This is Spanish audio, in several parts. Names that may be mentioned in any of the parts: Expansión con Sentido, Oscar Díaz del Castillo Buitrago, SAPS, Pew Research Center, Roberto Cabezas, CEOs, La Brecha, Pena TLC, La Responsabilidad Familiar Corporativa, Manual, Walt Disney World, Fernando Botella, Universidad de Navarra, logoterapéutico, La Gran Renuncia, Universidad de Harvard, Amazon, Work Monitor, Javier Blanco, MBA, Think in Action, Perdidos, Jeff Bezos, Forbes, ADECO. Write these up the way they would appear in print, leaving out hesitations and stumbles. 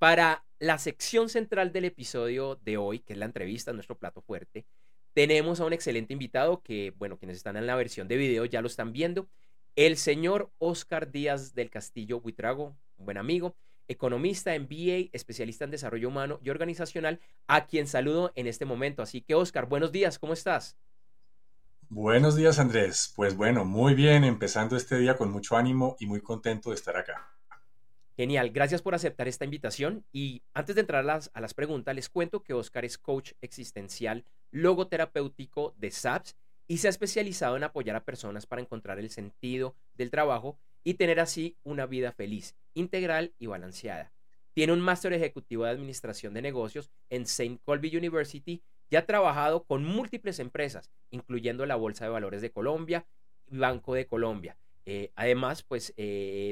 Para la sección central del episodio de hoy, que es la entrevista, nuestro plato fuerte, tenemos a un excelente invitado que, bueno, quienes están en la versión de video ya lo están viendo, el señor Oscar Díaz del Castillo Buitrago, un buen amigo, economista, MBA, especialista en desarrollo humano y organizacional, a quien saludo en este momento. Así que, Oscar, buenos días, ¿cómo estás? Buenos días, Andrés. Pues bueno, muy bien, empezando este día con mucho ánimo y muy contento de estar acá. Genial, gracias por aceptar esta invitación. Y antes de entrar a las preguntas, les cuento que Oscar es coach existencial logoterapéutico de SAPS y se ha especializado en apoyar a personas para encontrar el sentido del trabajo y tener así una vida feliz, integral y balanceada. Tiene un máster ejecutivo de administración de negocios en St. Colby University y ha trabajado con múltiples empresas, incluyendo la Bolsa de Valores de Colombia y Banco de Colombia. Además, pues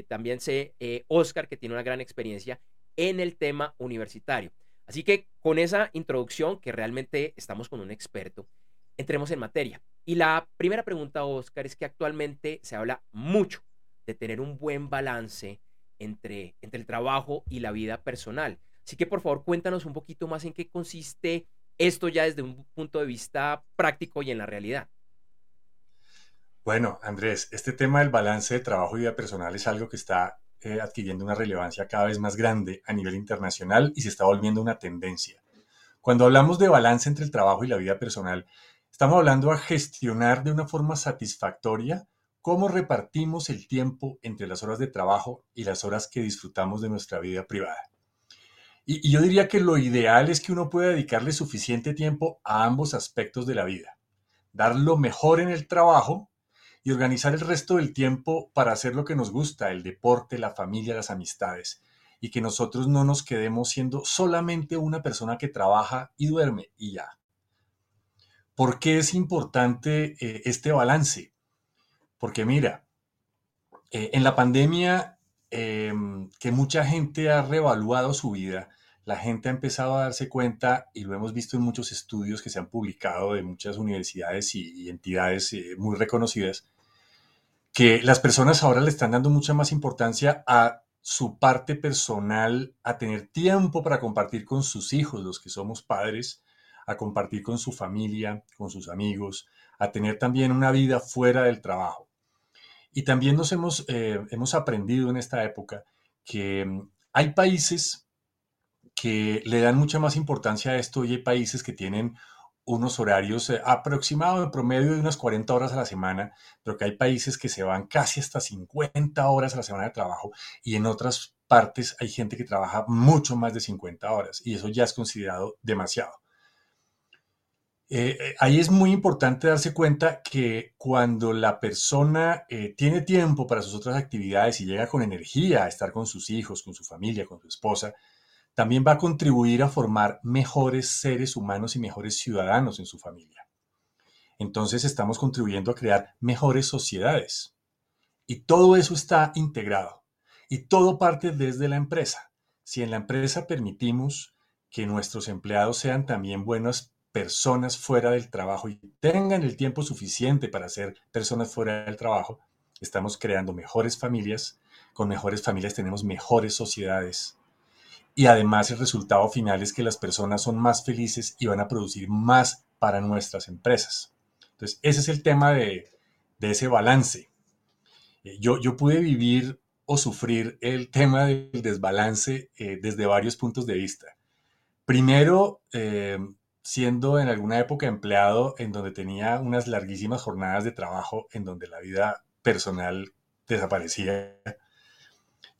también sé Oscar, que tiene una gran experiencia en el tema universitario. Así que con esa introducción, que realmente estamos con un experto, entremos en materia. Y la primera pregunta, Oscar, es que actualmente se habla mucho de tener un buen balance entre el trabajo y la vida personal. Así que, por favor, cuéntanos un poquito más en qué consiste esto ya desde un punto de vista práctico y en la realidad. Bueno, Andrés, este tema del balance de trabajo y vida personal es algo que está adquiriendo una relevancia cada vez más grande a nivel internacional y se está volviendo una tendencia. Cuando hablamos de balance entre el trabajo y la vida personal, estamos hablando de gestionar de una forma satisfactoria cómo repartimos el tiempo entre las horas de trabajo y las horas que disfrutamos de nuestra vida privada. Y yo diría que lo ideal es que uno pueda dedicarle suficiente tiempo a ambos aspectos de la vida. Dar lo mejor en el trabajo y organizar el resto del tiempo para hacer lo que nos gusta, el deporte, la familia, las amistades. Y que nosotros no nos quedemos siendo solamente una persona que trabaja y duerme y ya. ¿Por qué es importante este balance? Porque mira, en la pandemia que mucha gente ha reevaluado su vida, la gente ha empezado a darse cuenta, y lo hemos visto en muchos estudios que se han publicado de muchas universidades y entidades muy reconocidas, que las personas ahora le están dando mucha más importancia a su parte personal, a tener tiempo para compartir con sus hijos, los que somos padres, a compartir con su familia, con sus amigos, a tener también una vida fuera del trabajo. Y también nos hemos aprendido en esta época que hay países que le dan mucha más importancia a esto y hay países que tienen unos horarios aproximados en promedio de unas 40 horas a la semana, pero que hay países que se van casi hasta 50 horas a la semana de trabajo y en otras partes hay gente que trabaja mucho más de 50 horas y eso ya es considerado demasiado. Ahí es muy importante darse cuenta que cuando la persona tiene tiempo para sus otras actividades y llega con energía a estar con sus hijos, con su familia, con su esposa, también va a contribuir a formar mejores seres humanos y mejores ciudadanos en su familia. Entonces estamos contribuyendo a crear mejores sociedades. Y todo eso está integrado. Y todo parte desde la empresa. Si en la empresa permitimos que nuestros empleados sean también buenas personas fuera del trabajo y tengan el tiempo suficiente para ser personas fuera del trabajo, estamos creando mejores familias. Con mejores familias tenemos mejores sociedades. Y además el resultado final es que las personas son más felices y van a producir más para nuestras empresas. Entonces, ese es el tema de ese balance. Yo pude vivir o sufrir el tema del desbalance desde varios puntos de vista. Primero, siendo en alguna época empleado en donde tenía unas larguísimas jornadas de trabajo en donde la vida personal desaparecía.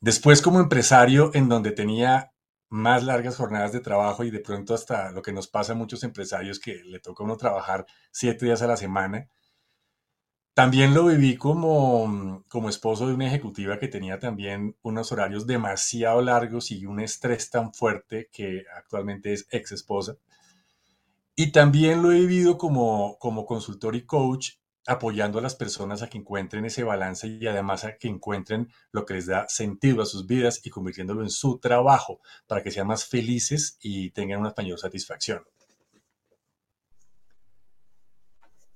Después, como empresario en donde tenía más largas jornadas de trabajo y de pronto hasta lo que nos pasa a muchos empresarios que le toca a uno trabajar 7 días a la semana. También lo viví como esposo de una ejecutiva que tenía también unos horarios demasiado largos y un estrés tan fuerte que actualmente es ex esposa. Y también lo he vivido como consultor y coach apoyando a las personas a que encuentren ese balance y además a que encuentren lo que les da sentido a sus vidas y convirtiéndolo en su trabajo para que sean más felices y tengan una mayor satisfacción.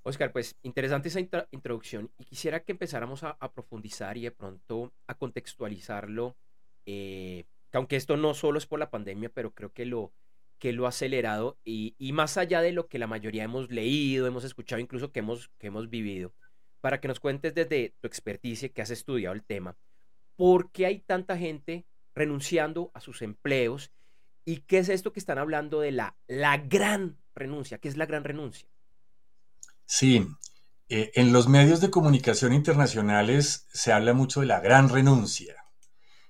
Oscar, pues interesante esa introducción y quisiera que empezáramos a profundizar y de pronto a contextualizarlo que aunque esto no solo es por la pandemia, pero creo que lo ha acelerado y más allá de lo que la mayoría hemos leído, hemos escuchado, incluso que hemos vivido, para que nos cuentes desde tu experticia, que has estudiado el tema, ¿por qué hay tanta gente renunciando a sus empleos? ¿Y qué es esto que están hablando de la gran renuncia? ¿Qué es la gran renuncia? Sí, en los medios de comunicación internacionales se habla mucho de la gran renuncia.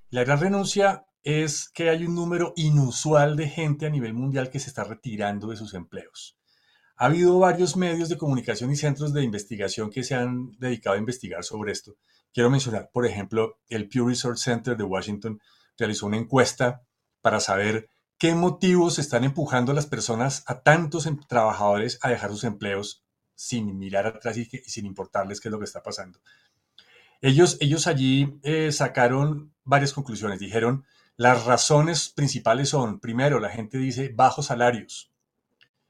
La gran renuncia es que hay un número inusual de gente a nivel mundial que se está retirando de sus empleos. Ha habido varios medios de comunicación y centros de investigación que se han dedicado a investigar sobre esto. Quiero mencionar, por ejemplo, el Pew Research Center de Washington realizó una encuesta para saber qué motivos están empujando a las personas, a tantos trabajadores, a dejar sus empleos sin mirar atrás y sin importarles qué es lo que está pasando. Ellos allí sacaron varias conclusiones. Dijeron, las razones principales son, primero, la gente dice bajos salarios.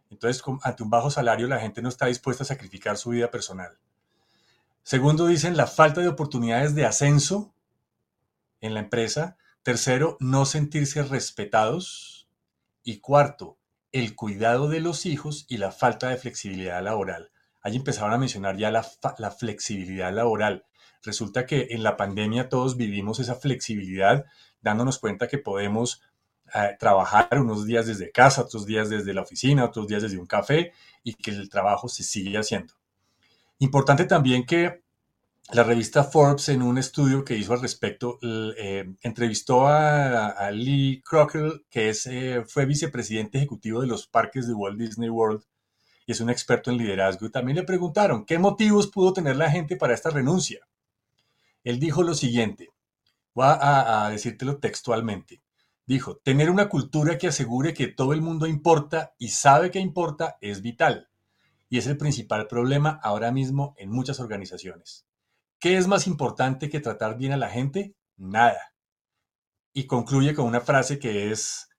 Entonces, ante un bajo salario, la gente no está dispuesta a sacrificar su vida personal. Segundo, dicen la falta de oportunidades de ascenso en la empresa. Tercero, no sentirse respetados. Y cuarto, el cuidado de los hijos y la falta de flexibilidad laboral. Ahí empezaron a mencionar ya la flexibilidad laboral. Resulta que en la pandemia todos vivimos esa flexibilidad, dándonos cuenta que podemos trabajar unos días desde casa, otros días desde la oficina, otros días desde un café, y que el trabajo se sigue haciendo. Importante también que la revista Forbes, en un estudio que hizo al respecto, entrevistó a Lee Crocker, que fue vicepresidente ejecutivo de los parques de Walt Disney World y es un experto en liderazgo. Y también le preguntaron qué motivos pudo tener la gente para esta renuncia. Él dijo lo siguiente, voy a decírtelo textualmente. Dijo, tener una cultura que asegure que todo el mundo importa y sabe que importa es vital. Y es el principal problema ahora mismo en muchas organizaciones. ¿Qué es más importante que tratar bien a la gente? Nada. Y concluye con una frase que es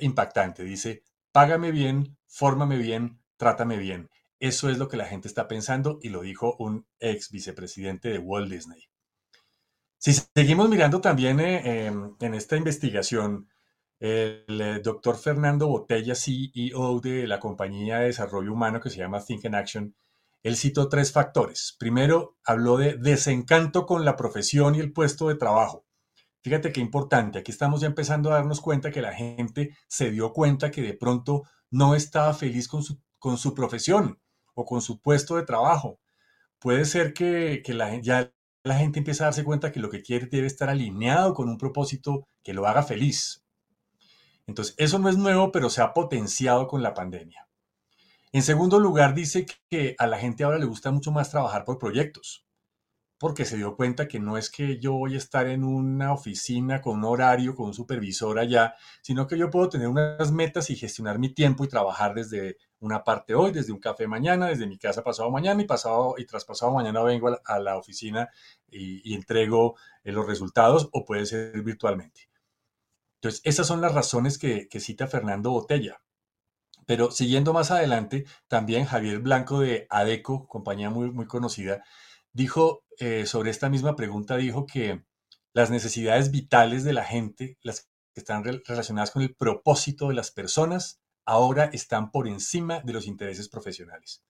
impactante. Dice, págame bien, fórmame bien, trátame bien. Eso es lo que la gente está pensando y lo dijo un ex vicepresidente de Walt Disney. Si seguimos mirando también en esta investigación, el doctor Fernando Botella, CEO de la compañía de desarrollo humano que se llama Think in Action, él citó 3 factores. Primero, habló de desencanto con la profesión y el puesto de trabajo. Fíjate qué importante. Aquí estamos ya empezando a darnos cuenta que la gente se dio cuenta que de pronto no estaba feliz con su profesión o con su puesto de trabajo. Puede ser que la gente empieza a darse cuenta que lo que quiere debe estar alineado con un propósito que lo haga feliz. Entonces, eso no es nuevo, pero se ha potenciado con la pandemia. En segundo lugar, dice que a la gente ahora le gusta mucho más trabajar por proyectos, porque se dio cuenta que no es que yo voy a estar en una oficina con un horario, con un supervisor allá, sino que yo puedo tener unas metas y gestionar mi tiempo y trabajar desde una parte hoy, desde un café mañana, desde mi casa pasado mañana y traspasado mañana vengo a la oficina y entrego los resultados, o puede ser virtualmente. Entonces, esas son las razones que cita Fernando Botella. Pero siguiendo más adelante, también Javier Blanco de ADECO, compañía muy, muy conocida, dijo sobre esta misma pregunta, dijo que las necesidades vitales de la gente, las que están relacionadas con el propósito de las personas, ahora están por encima de los intereses profesionales.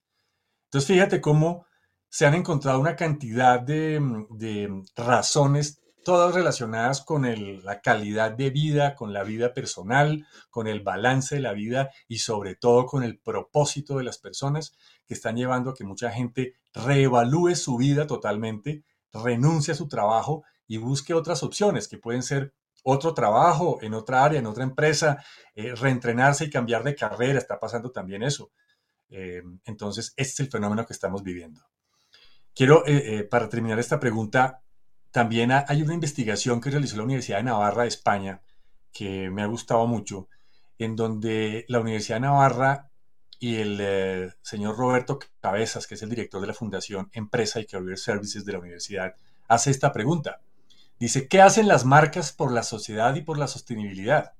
Entonces, fíjate cómo se han encontrado una cantidad de razones, todas relacionadas con la calidad de vida, con la vida personal, con el balance de la vida y sobre todo con el propósito de las personas, que están llevando a que mucha gente reevalúe su vida totalmente, renuncie a su trabajo y busque otras opciones que pueden ser otro trabajo en otra área, en otra empresa, reentrenarse y cambiar de carrera. Está pasando también eso. Entonces, este es el fenómeno que estamos viviendo. Quiero, para terminar esta pregunta, también hay una investigación que realizó la Universidad de Navarra, España, que me ha gustado mucho, en donde la Universidad de Navarra y el señor Roberto Cabezas, que es el director de la Fundación Empresa y Career Services de la universidad, hace esta pregunta. Dice, ¿qué hacen las marcas por la sociedad y por la sostenibilidad?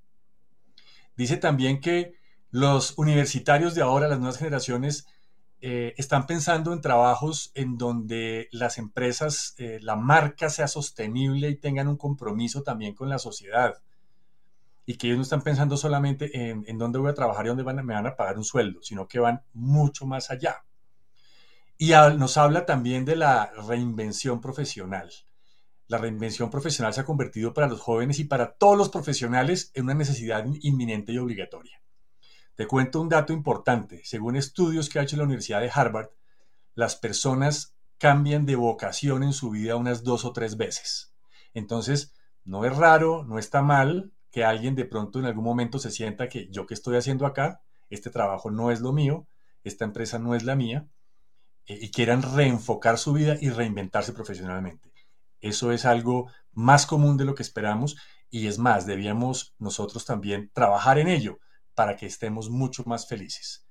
Dice también que los universitarios de ahora, las nuevas generaciones, están pensando en trabajos en donde las empresas, la marca sea sostenible y tengan un compromiso también con la sociedad. y que ellos no están pensando solamente en dónde voy a trabajar y dónde me van a pagar un sueldo, sino que van mucho más allá. Y nos habla también de la reinvención profesional. La reinvención profesional se ha convertido para los jóvenes y para todos los profesionales en una necesidad inminente y obligatoria. Te cuento un dato importante. Según estudios que ha hecho la Universidad de Harvard, las personas cambian de vocación en su vida unas 2 o 3 veces. Entonces, no es raro, no está mal que alguien de pronto en algún momento se sienta que yo qué estoy haciendo acá, este trabajo no es lo mío, esta empresa no es la mía, y quieran reenfocar su vida y reinventarse profesionalmente. Eso es algo más común de lo que esperamos y es más, debíamos nosotros también trabajar en ello para que estemos mucho más felices.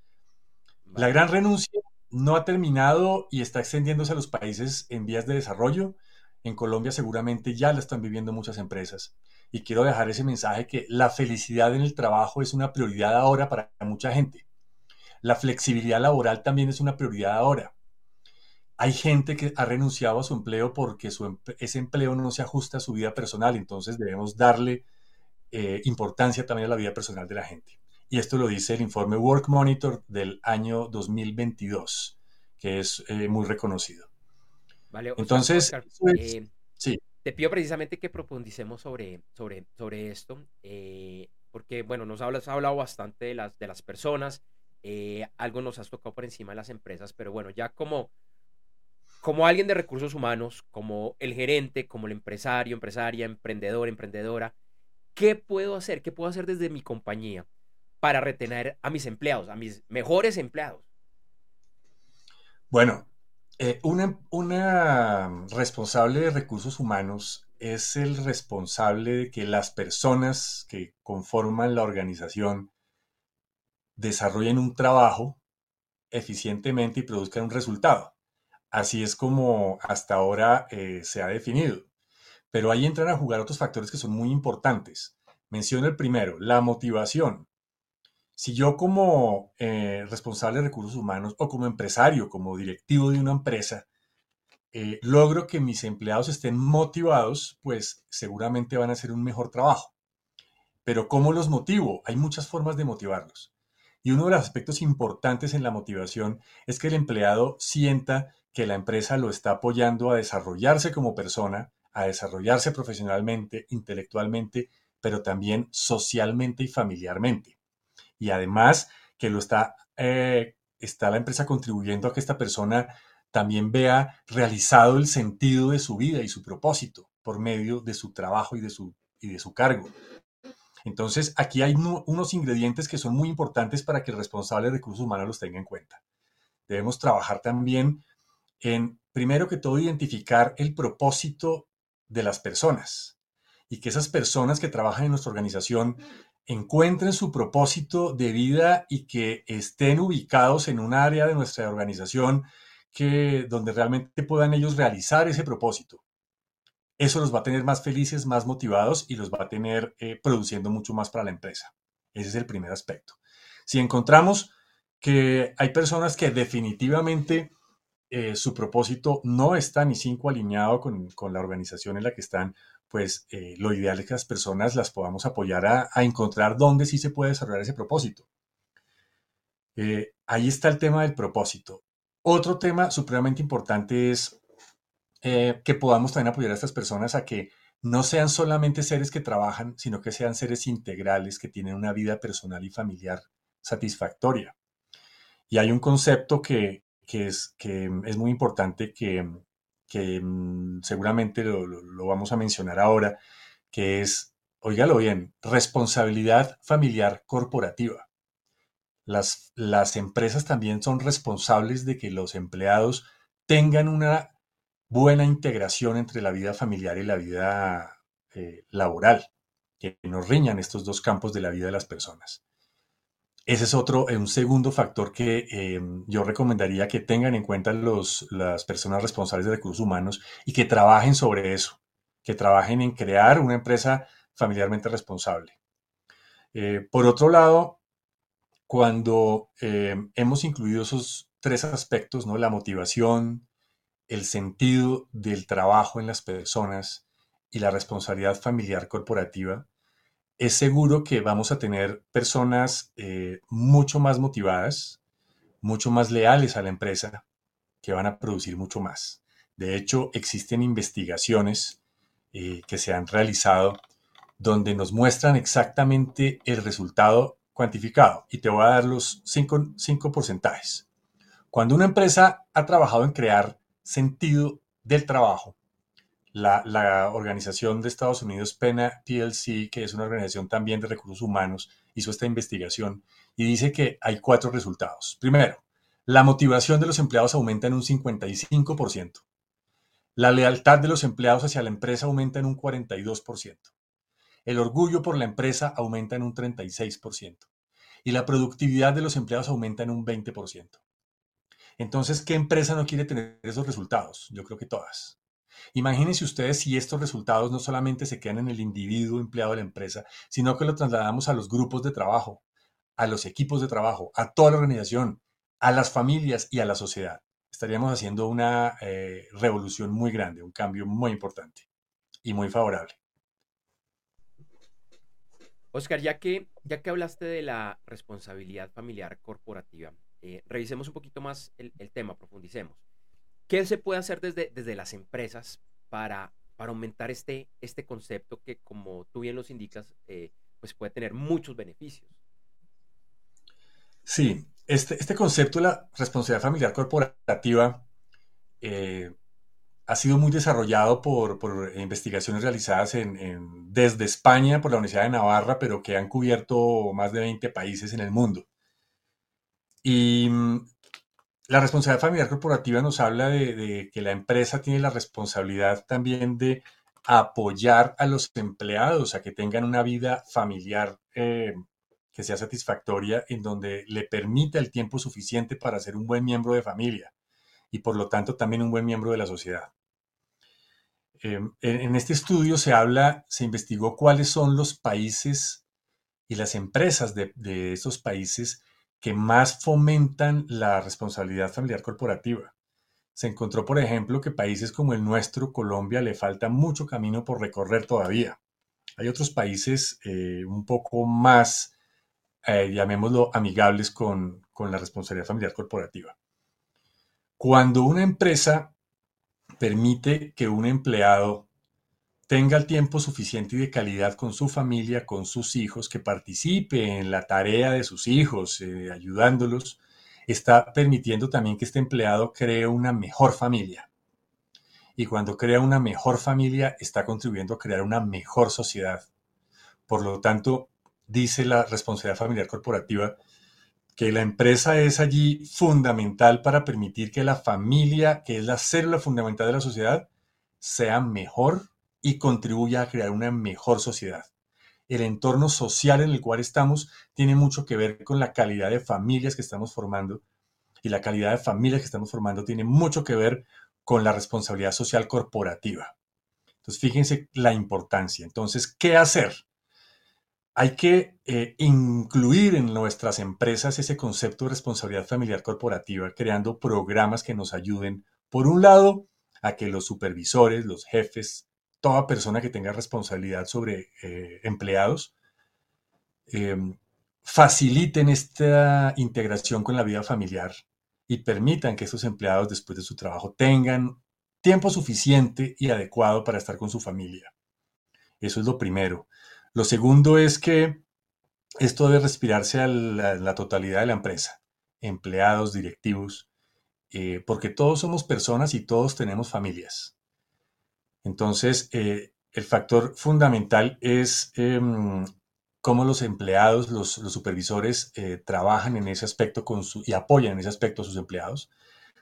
La Gran Renuncia no ha terminado y está extendiéndose a los países en vías de desarrollo. En Colombia seguramente ya la están viviendo muchas empresas y quiero dejar ese mensaje que la felicidad en el trabajo es una prioridad ahora para mucha gente. La flexibilidad laboral también es una prioridad ahora. Hay gente que ha renunciado a su empleo porque ese empleo no se ajusta a su vida personal, entonces debemos darle importancia también a la vida personal de la gente. Y esto lo dice el informe Work Monitor del año 2022, que es muy reconocido. Vale, entonces, Oscar, sí. Te pido precisamente que profundicemos sobre esto, porque bueno, nos has hablado bastante de las personas, algo nos has tocado por encima de las empresas, pero bueno, ya como alguien de recursos humanos, como el gerente, como el empresario, empresaria, emprendedor, emprendedora, ¿qué puedo hacer? ¿Qué puedo hacer desde mi compañía para retener a mis empleados, a mis mejores empleados? Bueno, una responsable de recursos humanos es el responsable de que las personas que conforman la organización desarrollen un trabajo eficientemente y produzcan un resultado. Así es como hasta ahora se ha definido. Pero ahí entran a jugar otros factores que son muy importantes. Menciono el primero, la motivación. Si yo como responsable de recursos humanos o como empresario, como directivo de una empresa, logro que mis empleados estén motivados, pues seguramente van a hacer un mejor trabajo. Pero ¿cómo los motivo? Hay muchas formas de motivarlos. Y uno de los aspectos importantes en la motivación es que el empleado sienta que la empresa lo está apoyando a desarrollarse como persona, a desarrollarse profesionalmente, intelectualmente, pero también socialmente y familiarmente. Y además que lo está la empresa contribuyendo a que esta persona también vea realizado el sentido de su vida y su propósito por medio de su trabajo y de su cargo. Entonces, aquí hay unos ingredientes que son muy importantes para que el responsable de recursos humanos los tenga en cuenta. Debemos trabajar también en, primero que todo, identificar el propósito de las personas y que esas personas que trabajan en nuestra organización encuentren su propósito de vida y que estén ubicados en un área de nuestra organización donde realmente puedan ellos realizar ese propósito. Eso los va a tener más felices, más motivados y los va a tener produciendo mucho más para la empresa. Ese es el primer aspecto. Si encontramos que hay personas que definitivamente su propósito no está ni 5 alineado con la organización en la que están, pues lo ideal es que las personas las podamos apoyar a encontrar dónde sí se puede desarrollar ese propósito. Ahí está el tema del propósito. Otro tema supremamente importante es que podamos también apoyar a estas personas a que no sean solamente seres que trabajan, sino que sean seres integrales que tienen una vida personal y familiar satisfactoria. Y hay un concepto que es muy importante, que seguramente lo vamos a mencionar ahora, que es, óigalo bien, responsabilidad familiar corporativa. Las empresas también son responsables de que los empleados tengan una buena integración entre la vida familiar y la vida laboral, que nos riñan estos dos campos de la vida de las personas. Ese es un segundo factor que yo recomendaría que tengan en cuenta las personas responsables de recursos humanos y que trabajen sobre eso, que trabajen en crear una empresa familiarmente responsable. Por otro lado, cuando hemos incluido esos 3 aspectos, ¿no? La motivación, el sentido del trabajo en las personas y la responsabilidad familiar corporativa, es seguro que vamos a tener personas mucho más motivadas, mucho más leales a la empresa, que van a producir mucho más. De hecho, existen investigaciones que se han realizado donde nos muestran exactamente el resultado cuantificado. Y te voy a dar los cinco porcentajes. Cuando una empresa ha trabajado en crear sentido del trabajo, la organización de Estados Unidos, Pena TLC, que es una organización también de recursos humanos, hizo esta investigación y dice que hay 4 resultados. Primero, la motivación de los empleados aumenta en un 55%. La lealtad de los empleados hacia la empresa aumenta en un 42%. El orgullo por la empresa aumenta en un 36%. Y la productividad de los empleados aumenta en un 20%. Entonces, ¿qué empresa no quiere tener esos resultados? Yo creo que todas. Imagínense ustedes si estos resultados no solamente se quedan en el individuo empleado de la empresa, sino que lo trasladamos a los grupos de trabajo, a los equipos de trabajo, a toda la organización, a las familias y a la sociedad. Estaríamos haciendo una revolución muy grande, un cambio muy importante y muy favorable. Oscar, ya que hablaste de la responsabilidad familiar corporativa, revisemos un poquito más el tema, profundicemos. ¿Qué se puede hacer desde las empresas para aumentar este concepto que, como tú bien los indicas, pues puede tener muchos beneficios? Sí, este concepto de la responsabilidad familiar corporativa ha sido muy desarrollado por investigaciones realizadas desde España por la Universidad de Navarra, pero que han cubierto más de 20 países en el mundo. Y la responsabilidad familiar corporativa nos habla de que la empresa tiene la responsabilidad también de apoyar a los empleados a que tengan una vida familiar que sea satisfactoria, en donde le permita el tiempo suficiente para ser un buen miembro de familia y por lo tanto también un buen miembro de la sociedad. En este estudio se investigó cuáles son los países y las empresas de esos países que más fomentan la responsabilidad familiar corporativa. Se encontró, por ejemplo, que países como el nuestro, Colombia, le falta mucho camino por recorrer todavía. Hay otros países un poco más, llamémoslo, amigables con la responsabilidad familiar corporativa. Cuando una empresa permite que un empleado tenga el tiempo suficiente y de calidad con su familia, con sus hijos, que participe en la tarea de sus hijos, ayudándolos, está permitiendo también que este empleado cree una mejor familia. Y cuando crea una mejor familia, está contribuyendo a crear una mejor sociedad. Por lo tanto, dice la responsabilidad familiar corporativa que la empresa es allí fundamental para permitir que la familia, que es la célula fundamental de la sociedad, sea mejor y contribuya a crear una mejor sociedad. El entorno social en el cual estamos tiene mucho que ver con la calidad de familias que estamos formando, y la calidad de familias que estamos formando tiene mucho que ver con la responsabilidad social corporativa. Entonces, fíjense la importancia. Entonces, ¿qué hacer? Hay que incluir en nuestras empresas ese concepto de responsabilidad familiar corporativa, creando programas que nos ayuden, por un lado, a que los supervisores, los jefes, toda persona que tenga responsabilidad sobre empleados, faciliten esta integración con la vida familiar y permitan que estos empleados, después de su trabajo, tengan tiempo suficiente y adecuado para estar con su familia. Eso es lo primero. Lo segundo es que esto debe respirarse a la totalidad de la empresa, empleados, directivos, porque todos somos personas y todos tenemos familias. Entonces, el factor fundamental es cómo los empleados, los supervisores trabajan en ese aspecto y apoyan en ese aspecto a sus empleados.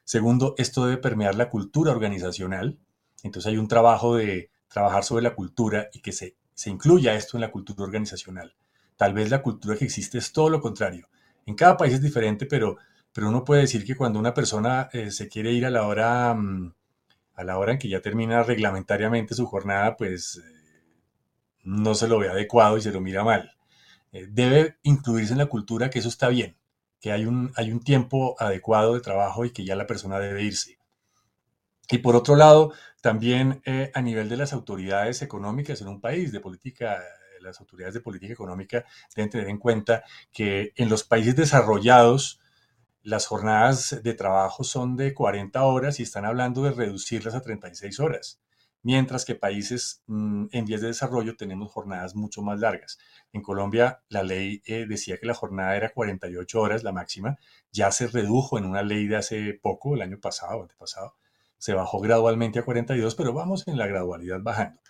Segundo, esto debe permear la cultura organizacional. Entonces, hay un trabajo de trabajar sobre la cultura y que se incluya esto en la cultura organizacional. Tal vez la cultura que existe es todo lo contrario. En cada país es diferente, pero uno puede decir que cuando una persona se quiere ir a la hora en que ya termina reglamentariamente su jornada, pues no se lo ve adecuado y se lo mira mal. Debe incluirse en la cultura que eso está bien, que hay un tiempo adecuado de trabajo y que ya la persona debe irse. Y por otro lado, también a nivel de las autoridades económicas en un país, de política las autoridades de política económica deben tener en cuenta que en los países desarrollados las jornadas de trabajo son de 40 horas y están hablando de reducirlas a 36 horas, mientras que países en vías de desarrollo tenemos jornadas mucho más largas. En Colombia la ley decía que la jornada era 48 horas, la máxima, ya se redujo en una ley de hace poco, el año pasado o antepasado, se bajó gradualmente a 42, pero vamos en la gradualidad bajando.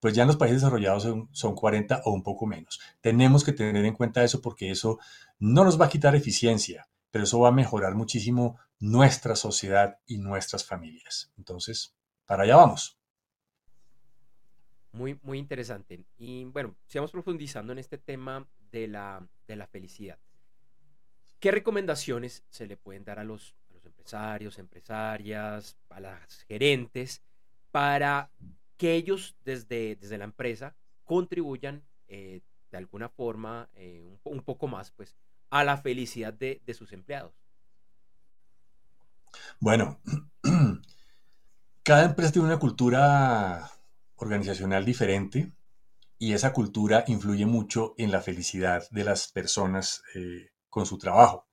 Pues ya en los países desarrollados son 40 o un poco menos. Tenemos que tener en cuenta eso porque eso no nos va a quitar eficiencia, pero eso va a mejorar muchísimo nuestra sociedad y nuestras familias. Entonces, para allá vamos. Muy, muy interesante. Y bueno, sigamos profundizando en este tema de la felicidad. ¿Qué recomendaciones se le pueden dar a los empresarios, empresarias, a las gerentes, para que ellos desde la empresa contribuyan de alguna forma un poco más pues, a la felicidad de sus empleados? Bueno, cada empresa tiene una cultura organizacional diferente y esa cultura influye mucho en la felicidad de las personas con su trabajo.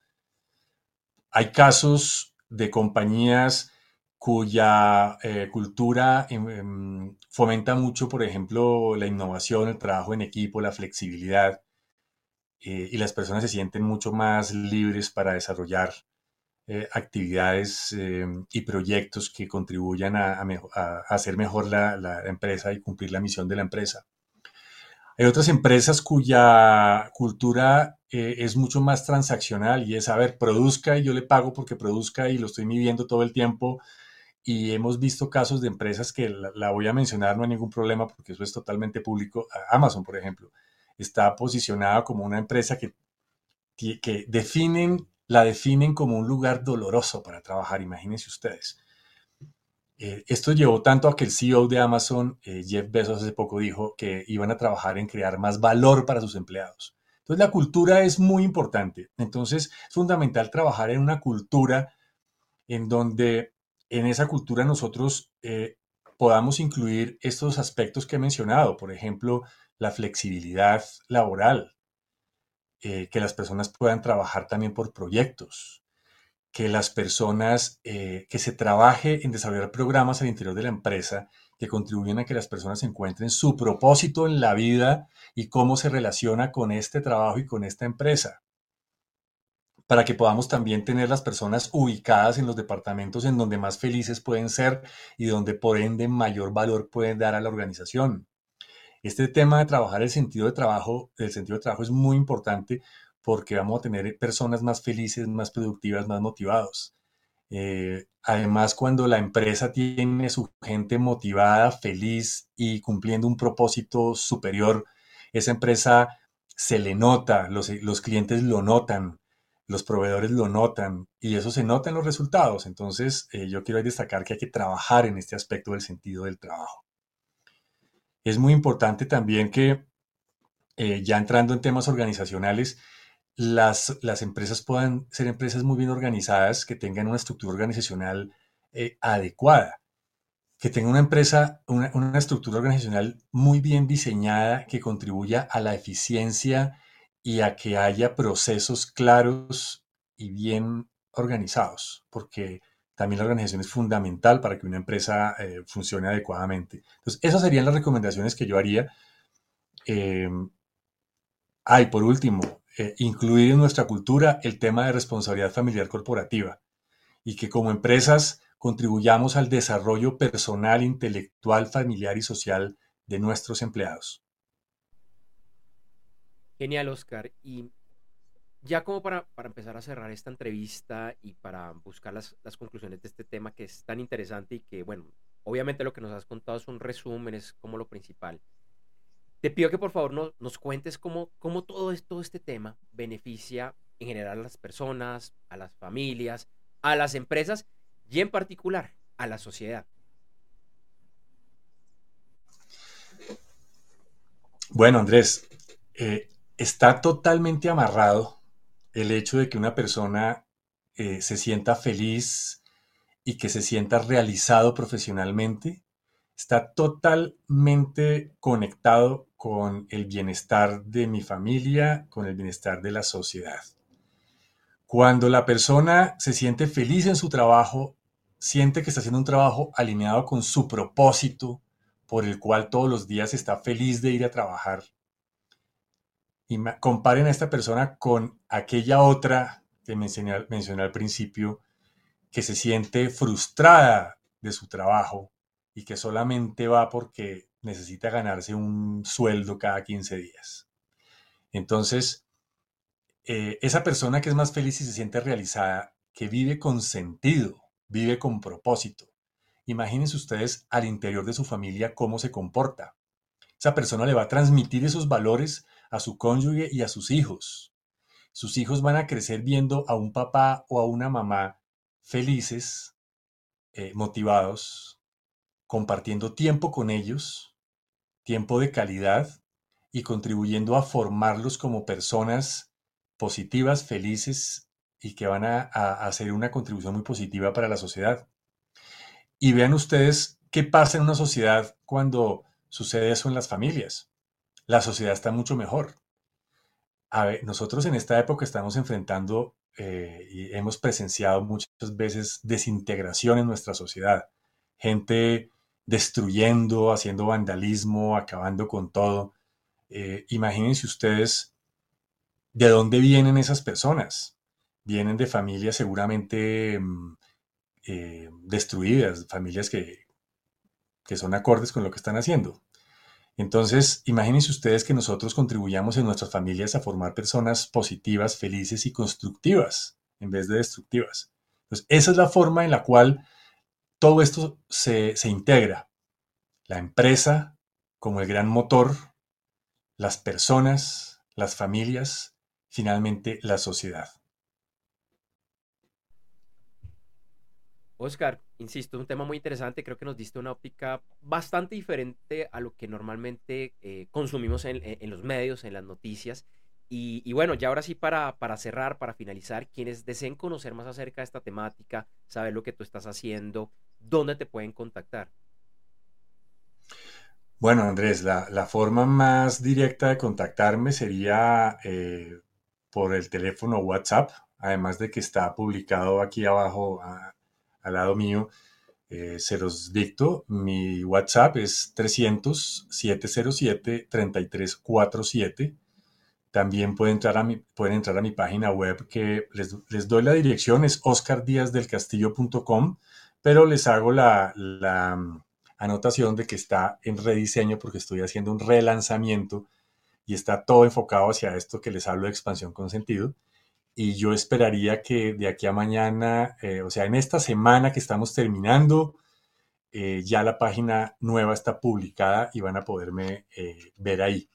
Hay casos de compañías cuya cultura fomenta mucho, por ejemplo, la innovación, el trabajo en equipo, la flexibilidad y las personas se sienten mucho más libres para desarrollar actividades y proyectos que contribuyan a hacer mejor la empresa y cumplir la misión de la empresa. Hay otras empresas cuya cultura es mucho más transaccional y es, a ver, produzca y yo le pago porque produzca y lo estoy midiendo todo el tiempo. Y hemos visto casos de empresas que la voy a mencionar, no hay ningún problema porque eso es totalmente público. Amazon, por ejemplo, está posicionada como una empresa que la definen como un lugar doloroso para trabajar, imagínense ustedes. Esto llevó tanto a que el CEO de Amazon, Jeff Bezos, hace poco dijo que iban a trabajar en crear más valor para sus empleados. Entonces, la cultura es muy importante. Entonces, es fundamental trabajar en una cultura en donde en esa cultura nosotros podamos incluir estos aspectos que he mencionado. Por ejemplo, la flexibilidad laboral. Que las personas puedan trabajar también por proyectos, que las personas, que se trabaje en desarrollar programas al interior de la empresa que contribuyan a que las personas encuentren su propósito en la vida y cómo se relaciona con este trabajo y con esta empresa. Para que podamos también tener las personas ubicadas en los departamentos en donde más felices pueden ser y donde por ende mayor valor pueden dar a la organización. Este tema de trabajar el sentido de trabajo es muy importante porque vamos a tener personas más felices, más productivas, más motivados. Además, cuando la empresa tiene su gente motivada, feliz y cumpliendo un propósito superior, esa empresa se le nota, los clientes lo notan, los proveedores lo notan y eso se nota en los resultados. Entonces, yo quiero destacar que hay que trabajar en este aspecto del sentido del trabajo. Es muy importante también que, ya entrando en temas organizacionales, las empresas puedan ser empresas muy bien organizadas, que tengan una estructura organizacional adecuada, que tenga una empresa, una estructura organizacional muy bien diseñada que contribuya a la eficiencia y a que haya procesos claros y bien organizados, porque también la organización es fundamental para que una empresa funcione adecuadamente. Entonces, esas serían las recomendaciones que yo haría. Por último, incluir en nuestra cultura el tema de responsabilidad familiar corporativa y que como empresas contribuyamos al desarrollo personal, intelectual, familiar y social de nuestros empleados. Genial, Oscar. Y ya como para empezar a cerrar esta entrevista y para buscar las conclusiones de este tema que es tan interesante y que, bueno, obviamente lo que nos has contado es un resumen, es como lo principal. Te pido que por favor nos cuentes cómo todo este tema beneficia en general a las personas, a las familias, a las empresas y en particular a la sociedad. Bueno, Andrés, está totalmente amarrado el hecho de que una persona se sienta feliz y que se sienta realizado profesionalmente está totalmente conectado con el bienestar de mi familia, con el bienestar de la sociedad. Cuando la persona se siente feliz en su trabajo, siente que está haciendo un trabajo alineado con su propósito, por el cual todos los días está feliz de ir a trabajar. Y comparen a esta persona con aquella otra que mencioné al principio, que se siente frustrada de su trabajo y que solamente va porque necesita ganarse un sueldo cada 15 días. Entonces, esa persona que es más feliz y se siente realizada, que vive con sentido, vive con propósito. Imagínense ustedes al interior de su familia cómo se comporta. Esa persona le va a transmitir esos valores a su cónyuge y a sus hijos. Sus hijos van a crecer viendo a un papá o a una mamá felices, motivados, compartiendo tiempo con ellos, tiempo de calidad y contribuyendo a formarlos como personas positivas, felices y que van a hacer una contribución muy positiva para la sociedad. Y vean ustedes qué pasa en una sociedad cuando sucede eso en las familias. La sociedad está mucho mejor. A ver, nosotros en esta época estamos enfrentando y hemos presenciado muchas veces desintegración en nuestra sociedad. Gente destruyendo, haciendo vandalismo, acabando con todo. Imagínense ustedes de dónde vienen esas personas. Vienen de familias seguramente destruidas, familias que son acordes con lo que están haciendo. Entonces, imagínense ustedes que nosotros contribuyamos en nuestras familias a formar personas positivas, felices y constructivas, en vez de destructivas. Entonces, esa es la forma en la cual todo esto se integra. La empresa como el gran motor, las personas, las familias, finalmente la sociedad. Oscar, insisto, es un tema muy interesante. Creo que nos diste una óptica bastante diferente a lo que normalmente consumimos en los medios, en las noticias. Y bueno, ya ahora sí para cerrar, para finalizar, quienes deseen conocer más acerca de esta temática, saber lo que tú estás haciendo, ¿dónde te pueden contactar? Bueno, Andrés, la forma más directa de contactarme sería por el teléfono WhatsApp, además de que está publicado aquí abajo al lado mío, se los dicto. Mi WhatsApp es 300-707-3347. También pueden entrar a mi página web, que les doy la dirección, es oscardiazdelcastillo.com, pero les hago la anotación de que está en rediseño porque estoy haciendo un relanzamiento y está todo enfocado hacia esto que les hablo de expansión con sentido. Y yo esperaría que de aquí a mañana, en esta semana que estamos terminando, ya la página nueva está publicada y van a poderme ver ahí.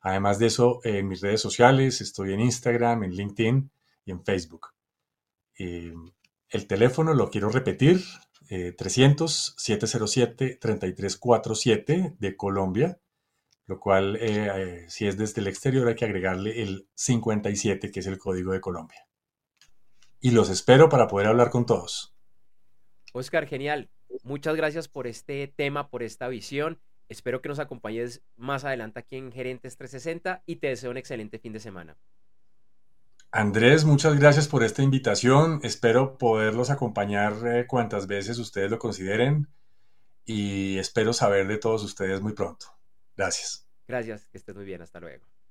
Además de eso, en mis redes sociales, estoy en Instagram, en LinkedIn y en Facebook. El teléfono lo quiero repetir, 300-707-3347 de Colombia. Lo cual, si es desde el exterior, hay que agregarle el 57, que es el código de Colombia. Y los espero para poder hablar con todos. Oscar, genial. Muchas gracias por este tema, por esta visión. Espero que nos acompañes más adelante aquí en Gerentes 360 y te deseo un excelente fin de semana. Andrés, muchas gracias por esta invitación. Espero poderlos acompañar cuantas veces ustedes lo consideren y espero saber de todos ustedes muy pronto. Gracias. Gracias, que estés muy bien, hasta luego.